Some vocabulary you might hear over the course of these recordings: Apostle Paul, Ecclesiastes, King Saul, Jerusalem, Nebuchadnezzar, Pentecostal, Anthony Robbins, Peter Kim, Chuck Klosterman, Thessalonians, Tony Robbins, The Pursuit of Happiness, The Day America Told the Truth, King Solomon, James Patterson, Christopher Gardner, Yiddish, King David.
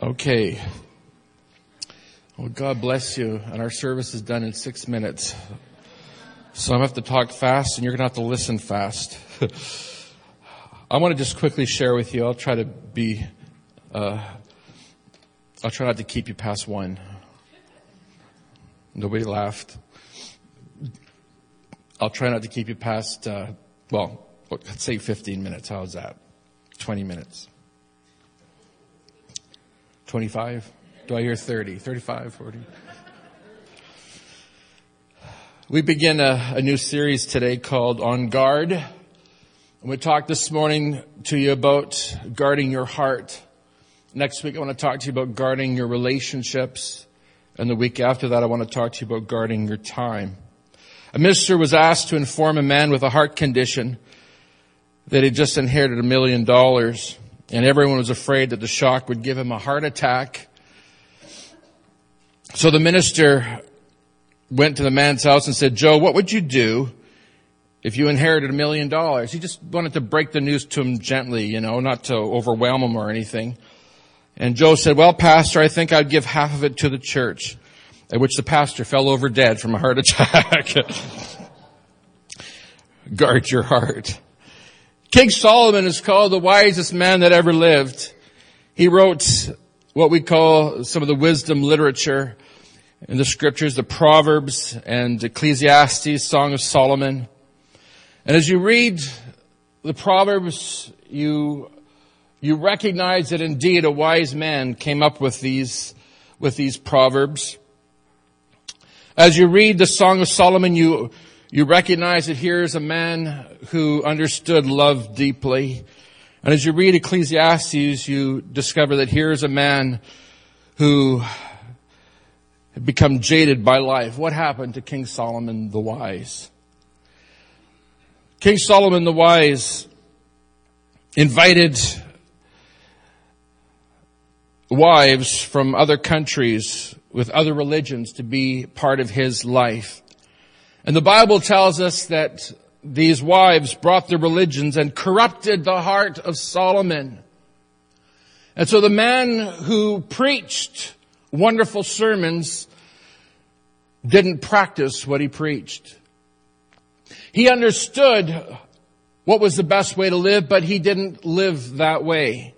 Okay. Well, God bless you. And our service is done in 6 minutes. So I'm going to have to talk fast, and you're going to have to listen fast. I want to just quickly share with you. I'll try not to keep you past one. Nobody laughed. I'll try not to keep you past, let's say 15 minutes. How's that? 20 minutes. 25? Do I hear 30? 35? 40? We begin a new series today called On Guard. And we talked this morning to you about guarding your heart. Next week, I want to talk to you about guarding your relationships. And the week after that, I want to talk to you about guarding your time. A minister was asked to inform a man with a heart condition that he'd just inherited $1 million. And everyone was afraid that the shock would give him a heart attack. So the minister went to the man's house and said, "Joe, what would you do if you inherited $1 million?" He just wanted to break the news to him gently, not to overwhelm him or anything. And Joe said, "Well, pastor, I think I'd give half of it to the church," at which the pastor fell over dead from a heart attack. Guard your heart. King Solomon is called the wisest man that ever lived. He wrote what we call some of the wisdom literature in the scriptures, the Proverbs and Ecclesiastes, Song of Solomon. And as you read the Proverbs, you recognize that indeed a wise man came up with these Proverbs. As you read the Song of Solomon, you recognize that here is a man who understood love deeply. And as you read Ecclesiastes, you discover that here is a man who had become jaded by life. What happened to King Solomon the Wise? King Solomon the Wise invited wives from other countries with other religions to be part of his life. And the Bible tells us that these wives brought their religions and corrupted the heart of Solomon. And so the man who preached wonderful sermons didn't practice what he preached. He understood what was the best way to live, but he didn't live that way.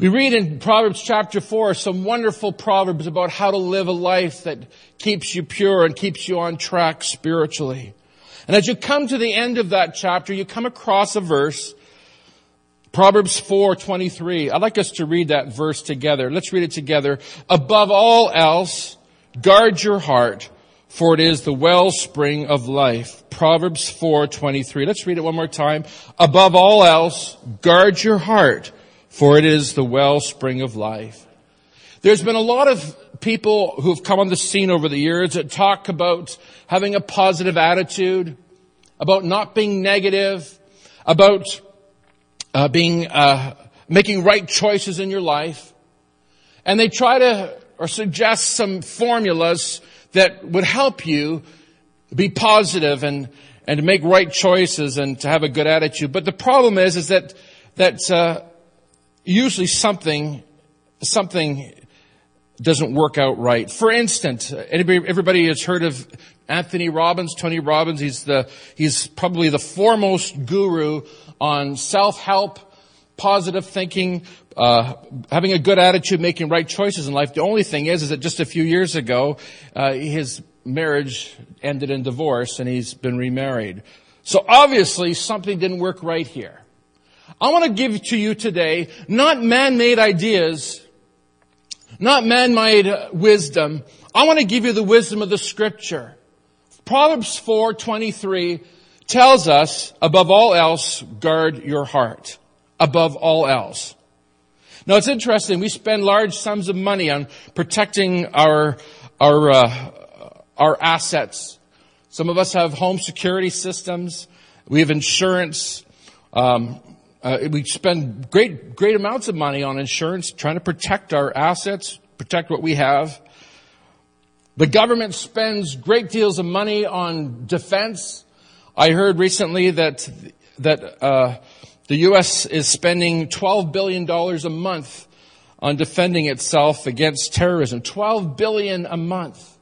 We read in Proverbs chapter 4 some wonderful proverbs about how to live a life that keeps you pure and keeps you on track spiritually. And as you come to the end of that chapter, you come across a verse, Proverbs 4:23. I'd like us to read that verse together. Let's read it together. "Above all else, guard your heart, for it is the wellspring of life." Proverbs 4:23. Let's read it one more time. "Above all else, guard your heart, for it is the wellspring of life." There's been a lot of people who've come on the scene over the years that talk about having a positive attitude, about not being negative, about making right choices in your life. And they try to or suggest some formulas that would help you be positive and to make right choices and to have a good attitude. But the problem is that usually something doesn't work out right. For instance, everybody has heard of Anthony Robbins, Tony Robbins. He's probably the foremost guru on self-help, positive thinking, having a good attitude, making right choices in life. The only thing is that just a few years ago, his marriage ended in divorce and he's been remarried. So obviously something didn't work right here. I want to give to you today not man-made ideas, not man-made wisdom. I want to give you the wisdom of the Scripture. Proverbs 4:23 tells us, above all else, guard your heart. Above all else. Now, it's interesting. We spend large sums of money on protecting our assets. Some of us have home security systems. We have insurance. We spend great amounts of money on insurance, trying to protect our assets, protect what we have. The government spends great deals of money on defense. I heard recently that the U.S. is spending $12 billion a month on defending itself against terrorism. $12 billion a month.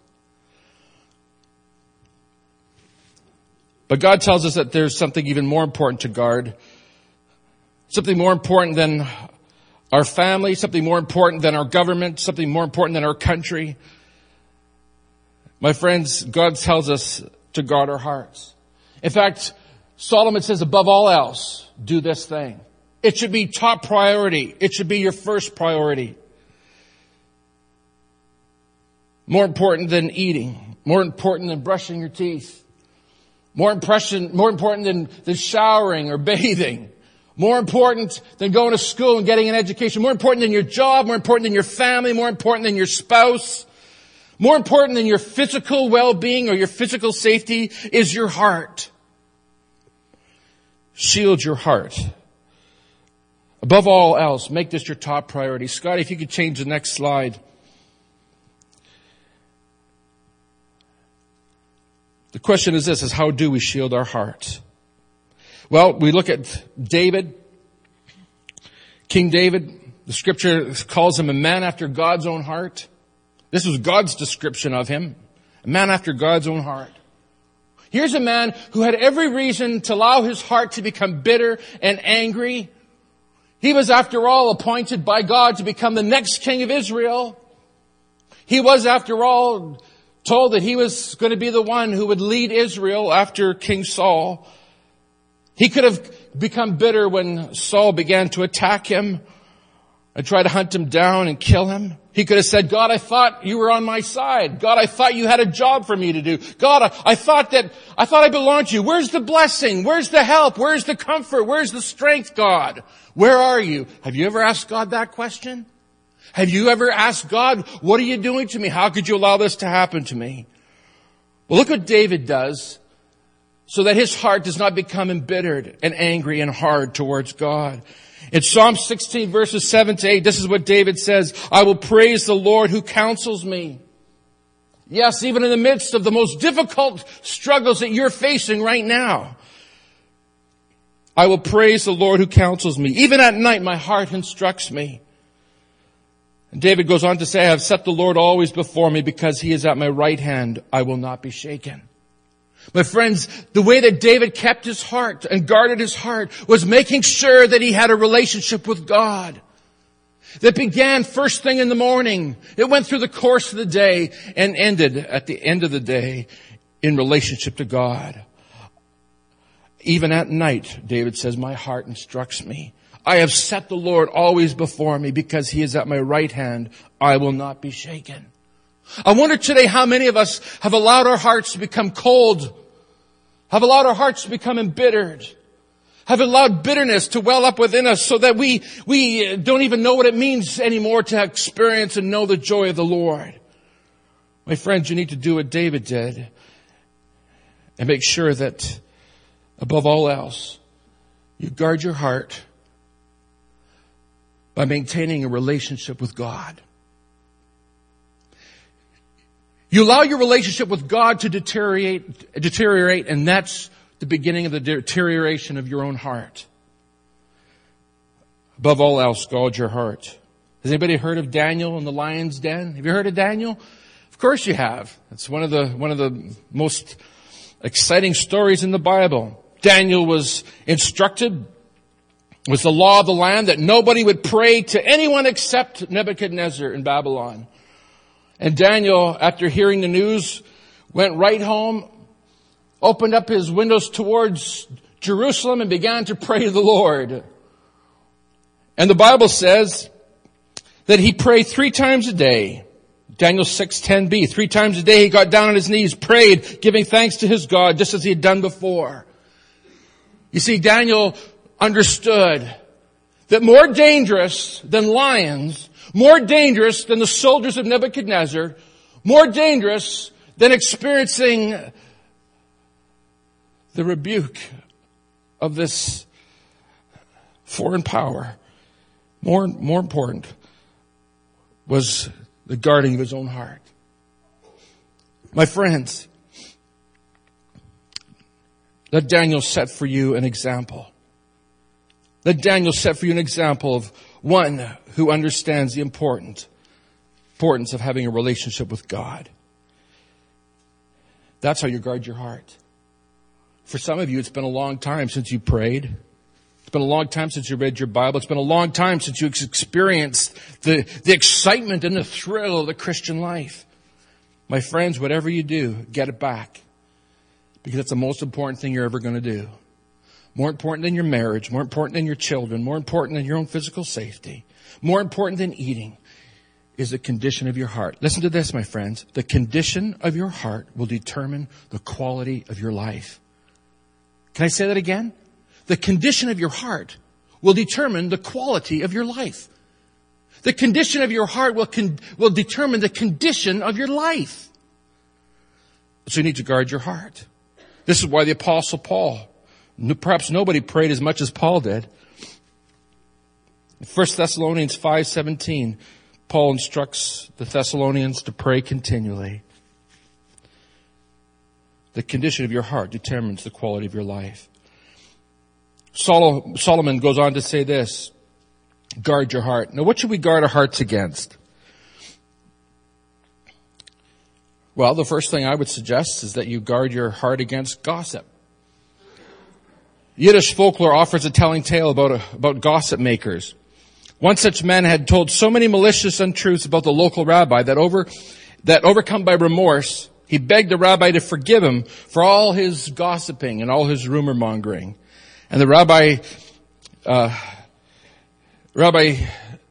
But God tells us that there's something even more important to guard. Something more important than our family, something more important than our government, something more important than our country. My friends, God tells us to guard our hearts. In fact, Solomon says, above all else, do this thing. It should be top priority. It should be your first priority. More important than eating. More important than brushing your teeth. More important than showering or bathing. More important than going to school and getting an education. More important than your job. More important than your family. More important than your spouse. More important than your physical well-being or your physical safety is your heart. Shield your heart. Above all else, make this your top priority. Scott, if you could change the next slide. The question is this, is how do we shield our heart? Well, we look at David, King David. The scripture calls him a man after God's own heart. This was God's description of him, a man after God's own heart. Here's a man who had every reason to allow his heart to become bitter and angry. He was, after all, appointed by God to become the next king of Israel. He was, after all, told that he was going to be the one who would lead Israel after King Saul. He could have become bitter when Saul began to attack him and try to hunt him down and kill him. He could have said, God, I thought you were on my side. God, I thought you had a job for me to do. God, I thought I belonged to you. Where's the blessing? Where's the help? Where's the comfort? Where's the strength, God? Where are you? Have you ever asked God that question? Have you ever asked God, what are you doing to me? How could you allow this to happen to me? Well, look what David does so that his heart does not become embittered and angry and hard towards God. In Psalm 16, verses 7 to 8, this is what David says, I will praise the Lord who counsels me. Yes, even in the midst of the most difficult struggles that you're facing right now, I will praise the Lord who counsels me. Even at night, my heart instructs me. And David goes on to say, I have set the Lord always before me because he is at my right hand. I will not be shaken. My friends, the way that David kept his heart and guarded his heart was making sure that he had a relationship with God that began first thing in the morning. It went through the course of the day and ended at the end of the day in relationship to God. Even at night, David says, my heart instructs me. I have set the Lord always before me because he is at my right hand. I will not be shaken. I wonder today how many of us have allowed our hearts to become cold, have allowed our hearts to become embittered, have allowed bitterness to well up within us so that we don't even know what it means anymore to experience and know the joy of the Lord. My friends, you need to do what David did and make sure that above all else, you guard your heart by maintaining a relationship with God. You allow your relationship with God to deteriorate, and that's the beginning of the deterioration of your own heart. Above all else, guard your heart. Has anybody heard of Daniel in the lion's den? Have you heard of Daniel? Of course you have. It's one of the most exciting stories in the Bible. Daniel was instructed, was the law of the land, that nobody would pray to anyone except Nebuchadnezzar in Babylon. And Daniel, after hearing the news, went right home, opened up his windows towards Jerusalem, and began to pray to the Lord. And the Bible says that he prayed 3 times a day. Daniel 6:10b, 3 times a day he got down on his knees, prayed, giving thanks to his God, just as he had done before. You see, Daniel understood that more dangerous than lions, more dangerous than the soldiers of Nebuchadnezzar, more dangerous than experiencing the rebuke of this foreign power, more important was the guarding of his own heart. My friends, let Daniel set for you an example Let Daniel set for you an example of one who understands the importance of having a relationship with God. That's how you guard your heart. For some of you, it's been a long time since you prayed. It's been a long time since you read your Bible. It's been a long time since you experienced the excitement and the thrill of the Christian life. My friends, whatever you do, get it back. Because that's the most important thing you're ever going to do. More important than your marriage, more important than your children, more important than your own physical safety, more important than eating is the condition of your heart. Listen to this, my friends. The condition of your heart will determine the quality of your life. Can I say that again? The condition of your heart will determine the quality of your life. The condition of your heart will determine the condition of your life. So you need to guard your heart. This is why the Apostle Paul, perhaps nobody prayed as much as Paul did. In 1 Thessalonians 5:17, Paul instructs the Thessalonians to pray continually. The condition of your heart determines the quality of your life. Solomon goes on to say this, guard your heart. Now, what should we guard our hearts against? Well, the first thing I would suggest is that you guard your heart against gossip. Yiddish folklore offers a telling tale about gossip makers. One such man had told so many malicious untruths about the local rabbi that overcome by remorse, he begged the rabbi to forgive him for all his gossiping and all his rumor mongering. And the rabbi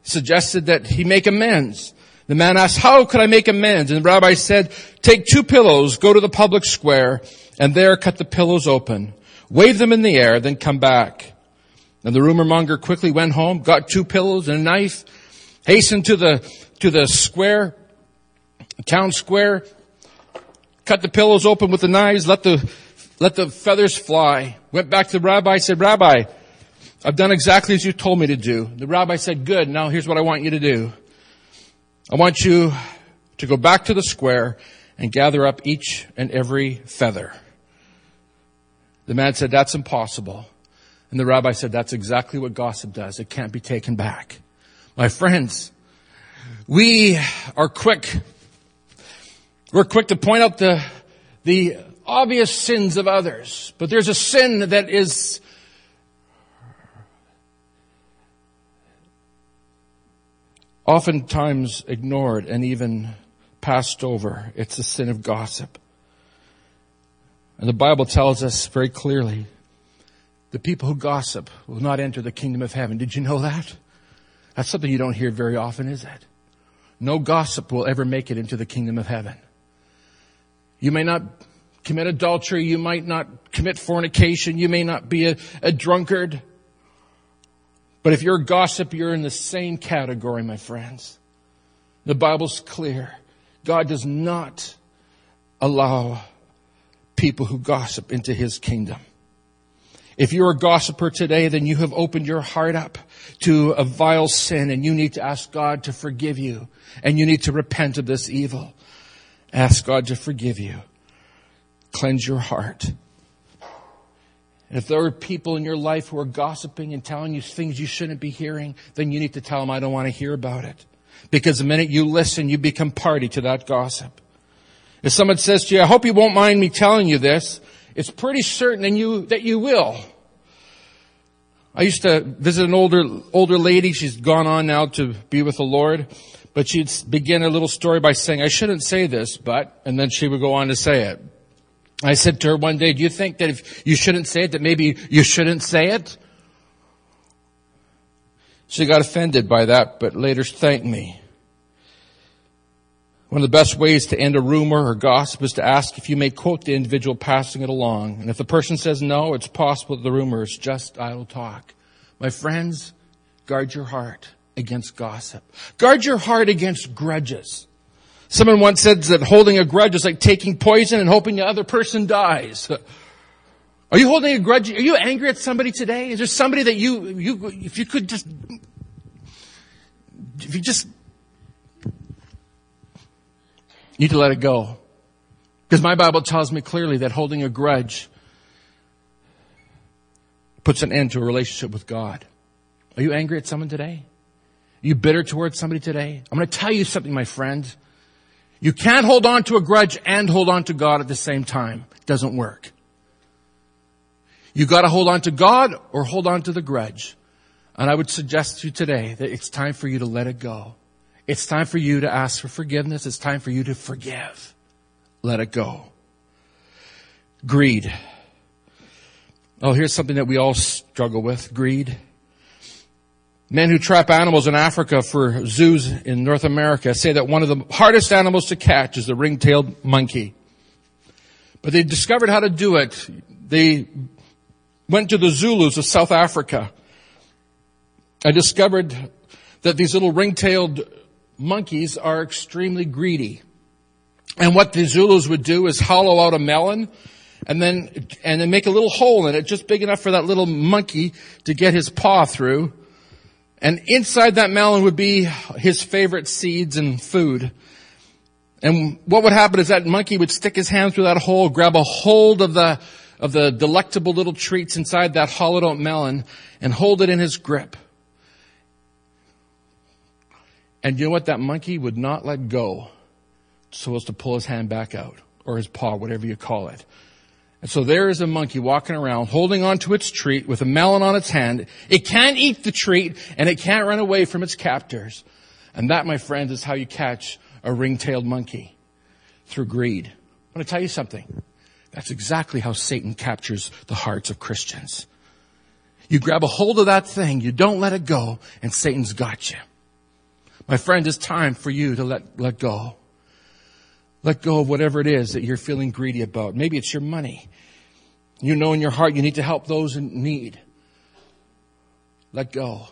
suggested that he make amends. The man asked, how could I make amends? And the rabbi said, take two pillows, go to the public square, and there cut the pillows open. Wave them in the air, then come back. And the rumor monger quickly went home, got two pillows and a knife, hastened to the square, town square, cut the pillows open with the knives, let the feathers fly. Went back to the rabbi, said, Rabbi, I've done exactly as you told me to do. The rabbi said, good, now here's what I want you to do. I want you to go back to the square and gather up each and every feather. The man said, that's impossible. And the rabbi said, that's exactly what gossip does. It can't be taken back. My friends, we're quick to point out the obvious sins of others, but there's a sin that is oftentimes ignored and even passed over. It's the sin of gossip. And the Bible tells us very clearly, the people who gossip will not enter the kingdom of heaven. Did you know that? That's something you don't hear very often, is it? No gossip will ever make it into the kingdom of heaven. You may not commit adultery. You might not commit fornication. You may not be a drunkard. But if you're a gossip, you're in the same category, my friends. The Bible's clear. God does not allow people who gossip into his kingdom. If you're a gossiper today, then you have opened your heart up to a vile sin, and you need to ask God to forgive you, and you need to repent of this evil. Ask God to forgive you. Cleanse your heart. And if there are people in your life who are gossiping and telling you things you shouldn't be hearing, then you need to tell them, I don't want to hear about it. Because the minute you listen, you become party to that gossip. If someone says to you, I hope you won't mind me telling you this, it's pretty certain that you will. I used to visit an older lady. She's gone on now to be with the Lord. But she'd begin her little story by saying, I shouldn't say this, but... And then she would go on to say it. I said to her one day, do you think that if you shouldn't say it, that maybe you shouldn't say it? She got offended by that, but later thanked me. One of the best ways to end a rumor or gossip is to ask if you may quote the individual passing it along. And if the person says no, it's possible that the rumor is just idle talk. My friends, guard your heart against gossip. Guard your heart against grudges. Someone once said that holding a grudge is like taking poison and hoping the other person dies. Are you holding a grudge? Are you angry at somebody today? Is there somebody that you need to let it go. Because my Bible tells me clearly that holding a grudge puts an end to a relationship with God. Are you angry at someone today? Are you bitter towards somebody today? I'm going to tell you something, my friend. You can't hold on to a grudge and hold on to God at the same time. It doesn't work. You got to hold on to God or hold on to the grudge. And I would suggest to you today that it's time for you to let it go. It's time for you to ask for forgiveness. It's time for you to forgive. Let it go. Greed. Oh, here's something that we all struggle with. Greed. Men who trap animals in Africa for zoos in North America say that one of the hardest animals to catch is the ring-tailed monkey. But they discovered how to do it. They went to the Zulus of South Africa. I discovered that these little ring-tailed monkeys are extremely greedy. And what the Zulus would do is hollow out a melon and then make a little hole in it, just big enough for that little monkey to get his paw through. And inside that melon would be his favorite seeds and food. And what would happen is that monkey would stick his hand through that hole, grab a hold of the delectable little treats inside that hollowed out melon and hold it in his grip. And you know what? That monkey would not let go so as to pull his hand back out, or his paw, whatever you call it. And so there is a monkey walking around holding onto its treat with a melon on its hand. It can't eat the treat and it can't run away from its captors. And that, my friends, is how you catch a ring-tailed monkey, through greed. I'm going to tell you something. That's exactly how Satan captures the hearts of Christians. You grab a hold of that thing, you don't let it go, and Satan's got you. My friend, it's time for you to let go. Let go of whatever it is that you're feeling greedy about. Maybe it's your money. You know in your heart you need to help those in need. Let go.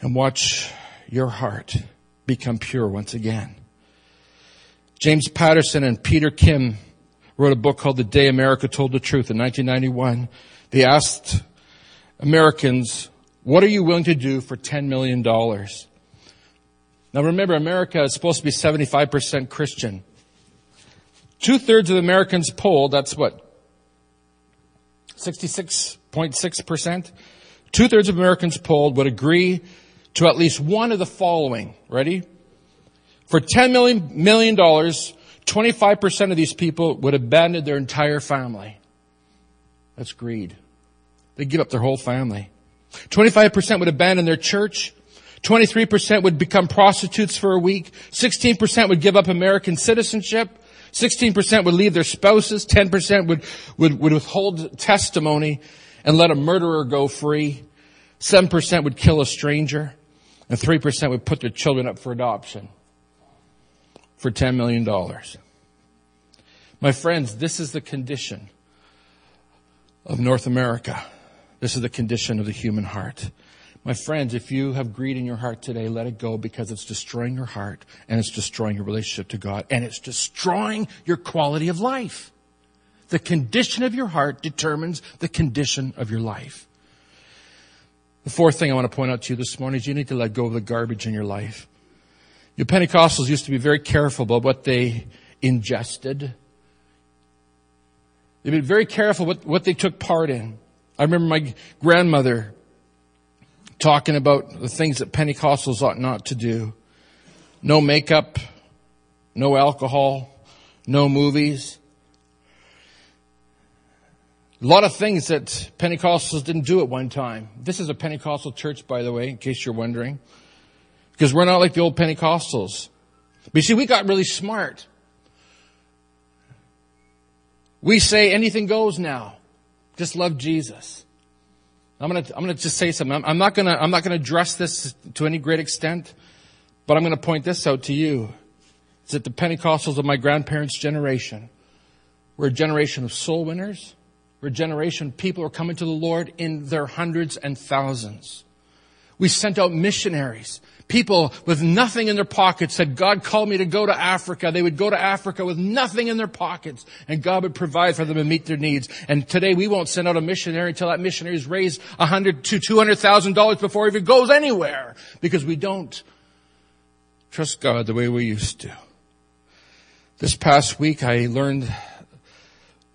And watch your heart become pure once again. James Patterson and Peter Kim wrote a book called The Day America Told the Truth in 1991. They asked Americans, what are you willing to do for $10 million? Now remember, America is supposed to be 75% Christian. 2/3 of Americans polled, that's what? 66.6%? 2/3 of Americans polled would agree to at least one of the following. Ready? For $10 million, 25% of these people would abandon their entire family. That's greed. They give up their whole family. 25% would abandon their church. 23% would become prostitutes for a week. 16% would give up American citizenship. 16% would leave their spouses. 10% would withhold testimony and let a murderer go free. 7% would kill a stranger. And 3% would put their children up for adoption. For $10 million. My friends, this is the condition of North America. This is the condition of the human heart. My friends, if you have greed in your heart today, let it go, because it's destroying your heart and it's destroying your relationship to God and it's destroying your quality of life. The condition of your heart determines the condition of your life. The fourth thing I want to point out to you this morning is you need to let go of the garbage in your life. Your Pentecostals used to be very careful about what they ingested. They've been very careful what they took part in. I remember my grandmother talking about the things that Pentecostals ought not to do. No makeup, no alcohol, no movies. A lot of things that Pentecostals didn't do at one time. This is a Pentecostal church, by the way, in case you're wondering. Because we're not like the old Pentecostals. But you see, we got really smart. We say anything goes now. Just love Jesus. I'm gonna just say something. I'm not gonna address this to any great extent, but I'm gonna point this out to you. It's that the Pentecostals of my grandparents' generation were a generation of soul winners. We're a generation of people who are coming to the Lord in their hundreds and thousands. We sent out missionaries. People with nothing in their pockets said, God called me to go to Africa. They would go to Africa with nothing in their pockets, and God would provide for them and meet their needs. And today we won't send out a missionary until that missionary has raised $100,000 to $200,000 before he even goes anywhere, because we don't trust God the way we used to. This past week I learned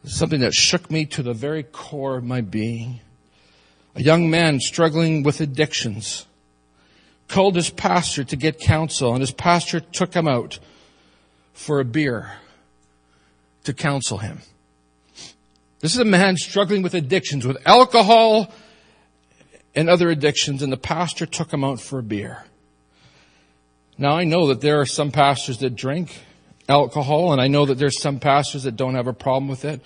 something that shook me to the very core of my being. a young man struggling with addictions, called his pastor to get counsel, and his pastor took him out for a beer to counsel him. This is a man struggling with addictions, with alcohol and other addictions, and the pastor took him out for a beer. Now, I know that there are some pastors that drink alcohol, and I know that there's some pastors that don't have a problem with it,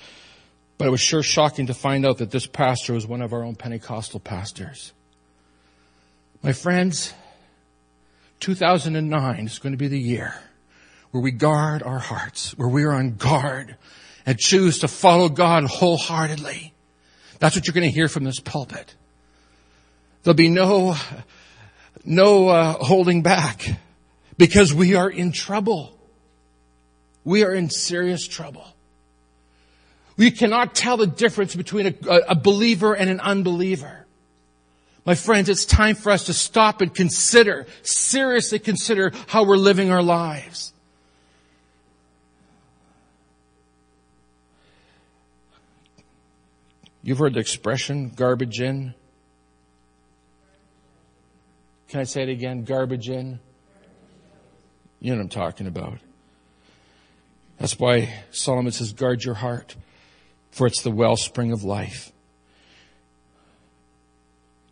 but it was sure shocking to find out that this pastor was one of our own Pentecostal pastors. My friends, 2009 is going to be the year where we guard our hearts, where we are on guard and choose to follow God wholeheartedly. That's what you're going to hear from this pulpit. There'll be no holding back, because we are in trouble. We are in serious trouble. We cannot tell the difference between a believer and an unbeliever. My friends, it's time for us to stop and consider, seriously consider how we're living our lives. You've heard the expression, garbage in. Can I say it again? Garbage in. You know what I'm talking about. That's why Solomon says, guard your heart, for it's the wellspring of life.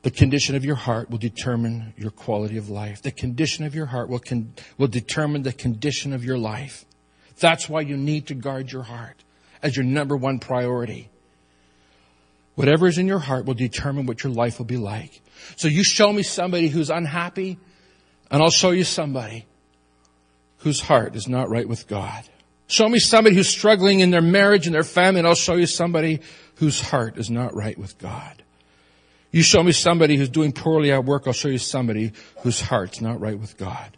The condition of your heart will determine your quality of life. The condition of your heart will determine the condition of your life. That's why you need to guard your heart as your number one priority. Whatever is in your heart will determine what your life will be like. So you show me somebody who's unhappy, and I'll show you somebody whose heart is not right with God. Show me somebody who's struggling in their marriage and their family, and I'll show you somebody whose heart is not right with God. You show me somebody who's doing poorly at work, I'll show you somebody whose heart's not right with God.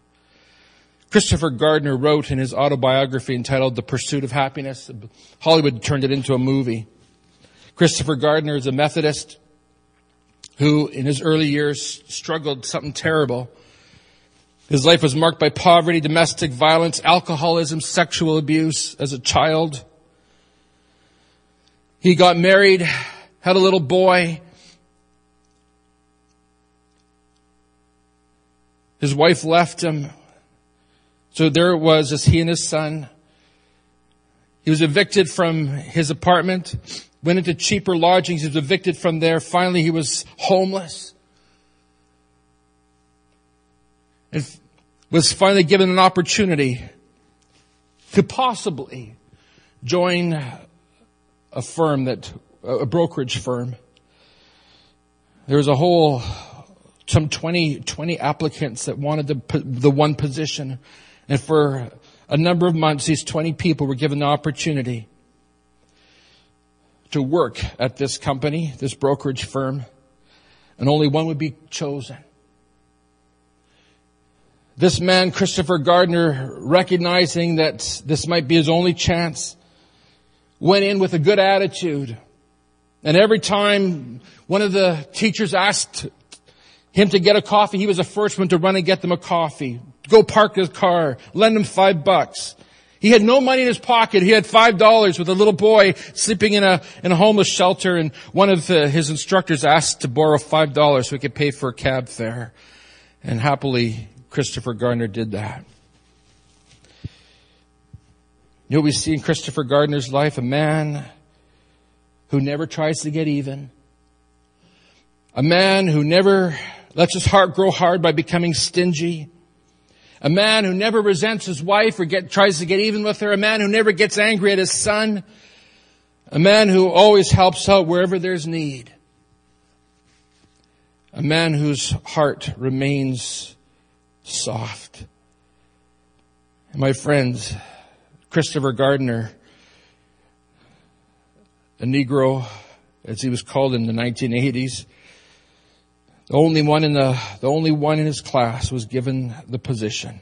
Christopher Gardner wrote in his autobiography entitled The Pursuit of Happiness. Hollywood turned it into a movie. Christopher Gardner is a Methodist who, in his early years, struggled with something terrible. His life was marked by poverty, domestic violence, alcoholism, sexual abuse as a child. He got married, had a little boy. His wife left him. So there it was, just he and his son. He was evicted from his apartment, went into cheaper lodgings. He was evicted from there. Finally, he was homeless. And was finally given an opportunity to possibly join a brokerage firm. There was some 20 applicants that wanted the one position. And for a number of months, these 20 people were given the opportunity to work at this company, this brokerage firm, and only one would be chosen. This man, Christopher Gardner, recognizing that this might be his only chance, went in with a good attitude. And every time one of the teachers asked him to get a coffee, he was the first one to run and get them a coffee, go park his car, lend him $5. He had no money in his pocket. He had $5 with a little boy sleeping in a homeless shelter. And one of his instructors asked to borrow $5 so he could pay for a cab fare. And happily, Christopher Gardner did that. You know, we see in Christopher Gardner's life a man who never tries to get even. A man who never lets his heart grow hard by becoming stingy. A man who never resents his wife or tries to get even with her. A man who never gets angry at his son. A man who always helps out wherever there's need. A man whose heart remains soft. And my friends, Christopher Gardner, a Negro, as he was called in the 1980s, the only one in his class was given the position.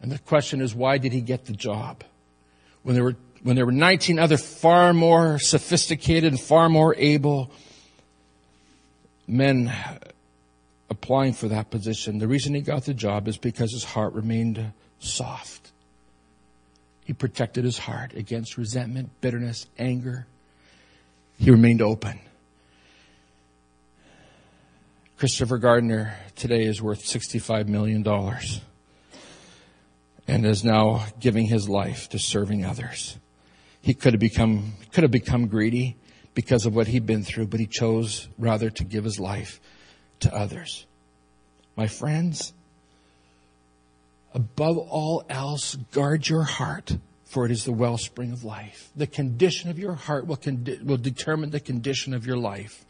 And the question is, why did he get the job? When there were 19 other far more sophisticated and far more able men applying for that position. The reason he got the job is because his heart remained soft. He protected his heart against resentment, bitterness, anger. He remained open. Christopher Gardner today is worth $65 million and is now giving his life to serving others. He could have become greedy because of what he'd been through, but he chose rather to give his life to others. My friends, above all else, guard your heart, for it is the wellspring of life. The condition of your heart will determine the condition of your life.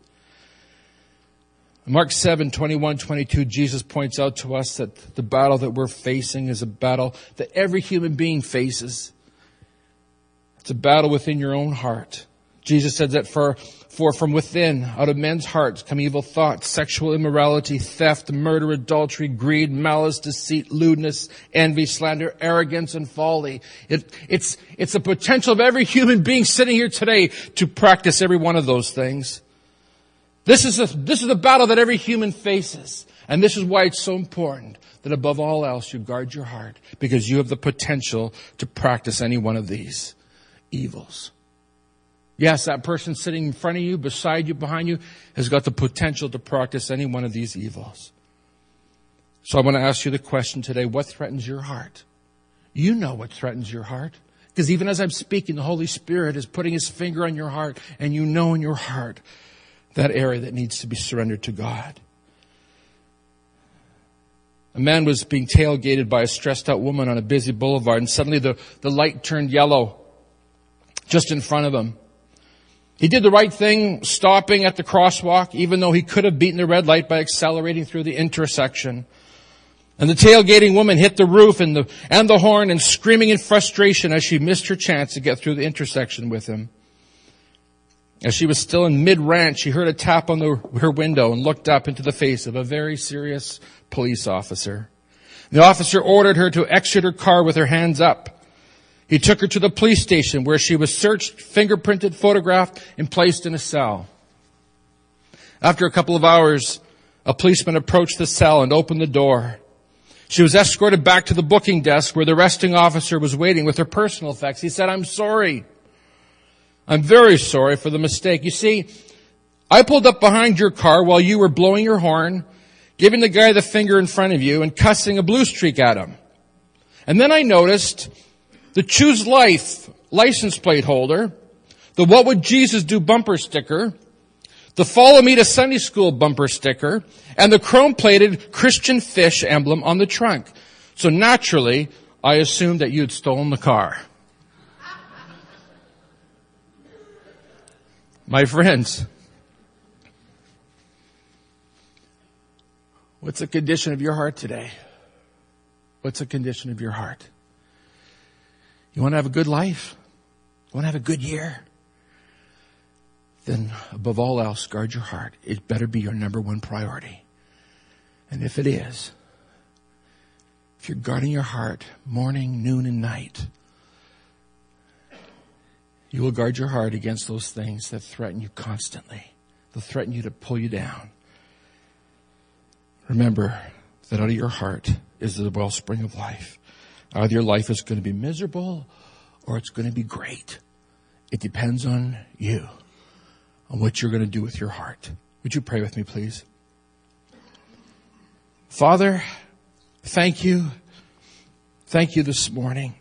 Mark 7:21-22, Jesus points out to us that the battle that we're facing is a battle that every human being faces. It's a battle within your own heart. Jesus said that for from within, out of men's hearts, come evil thoughts, sexual immorality, theft, murder, adultery, greed, malice, deceit, lewdness, envy, slander, arrogance, and folly. It's the potential of every human being sitting here today to practice every one of those things. This is the battle that every human faces. And this is why it's so important that above all else you guard your heart, because you have the potential to practice any one of these evils. Yes, that person sitting in front of you, beside you, behind you, has got the potential to practice any one of these evils. So I want to ask you the question today, what threatens your heart? You know what threatens your heart. Because even as I'm speaking, the Holy Spirit is putting his finger on your heart, and you know in your heart that area that needs to be surrendered to God. A man was being tailgated by a stressed out woman on a busy boulevard, and suddenly the light turned yellow just in front of him. He did the right thing, stopping at the crosswalk, even though he could have beaten the red light by accelerating through the intersection. And the tailgating woman hit the roof and the horn and screaming in frustration as she missed her chance to get through the intersection with him. As she was still in mid-rant, she heard a tap on her window and looked up into the face of a very serious police officer. The officer ordered her to exit her car with her hands up. He took her to the police station where she was searched, fingerprinted, photographed, and placed in a cell. After a couple of hours, a policeman approached the cell and opened the door. She was escorted back to the booking desk where the arresting officer was waiting with her personal effects. He said, "I'm sorry. I'm very sorry for the mistake. You see, I pulled up behind your car while you were blowing your horn, giving the guy the finger in front of you and cussing a blue streak at him. And then I noticed the Choose Life license plate holder, the What Would Jesus Do bumper sticker, the Follow Me to Sunday School bumper sticker, and the chrome-plated Christian fish emblem on the trunk. So naturally, I assumed that you'd stolen the car." My friends, what's the condition of your heart today? What's the condition of your heart? You want to have a good life? You want to have a good year? Then above all else, guard your heart. It better be your number one priority. And if it is, if you're guarding your heart morning, noon, and night, you will guard your heart against those things that threaten you constantly. They'll threaten you to pull you down. Remember that out of your heart is the wellspring of life. Either your life is going to be miserable or it's going to be great. It depends on you, on what you're going to do with your heart. Would you pray with me, please? Father, thank you. Thank you this morning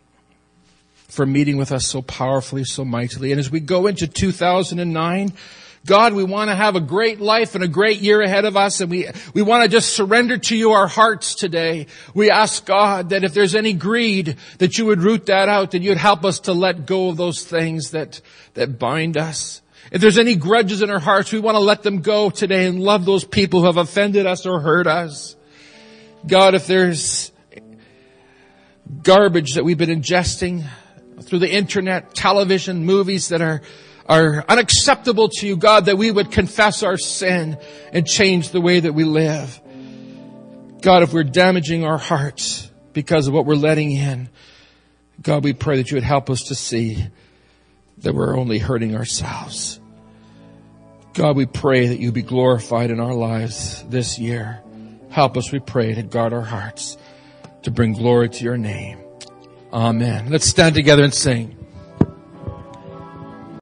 for meeting with us so powerfully, so mightily. And as we go into 2009, God, we want to have a great life and a great year ahead of us. And we want to just surrender to you our hearts today. We ask, God, that if there's any greed, that you would root that out, that you'd help us to let go of those things that bind us. If there's any grudges in our hearts, we want to let them go today and love those people who have offended us or hurt us. God, if there's garbage that we've been ingesting through the internet, television, movies that are unacceptable to you, God, that we would confess our sin and change the way that we live. God, if we're damaging our hearts because of what we're letting in, God, we pray that you would help us to see that we're only hurting ourselves. God, we pray that you be glorified in our lives this year. Help us, we pray, to guard our hearts, to bring glory to your name. Amen. Let's stand together and sing.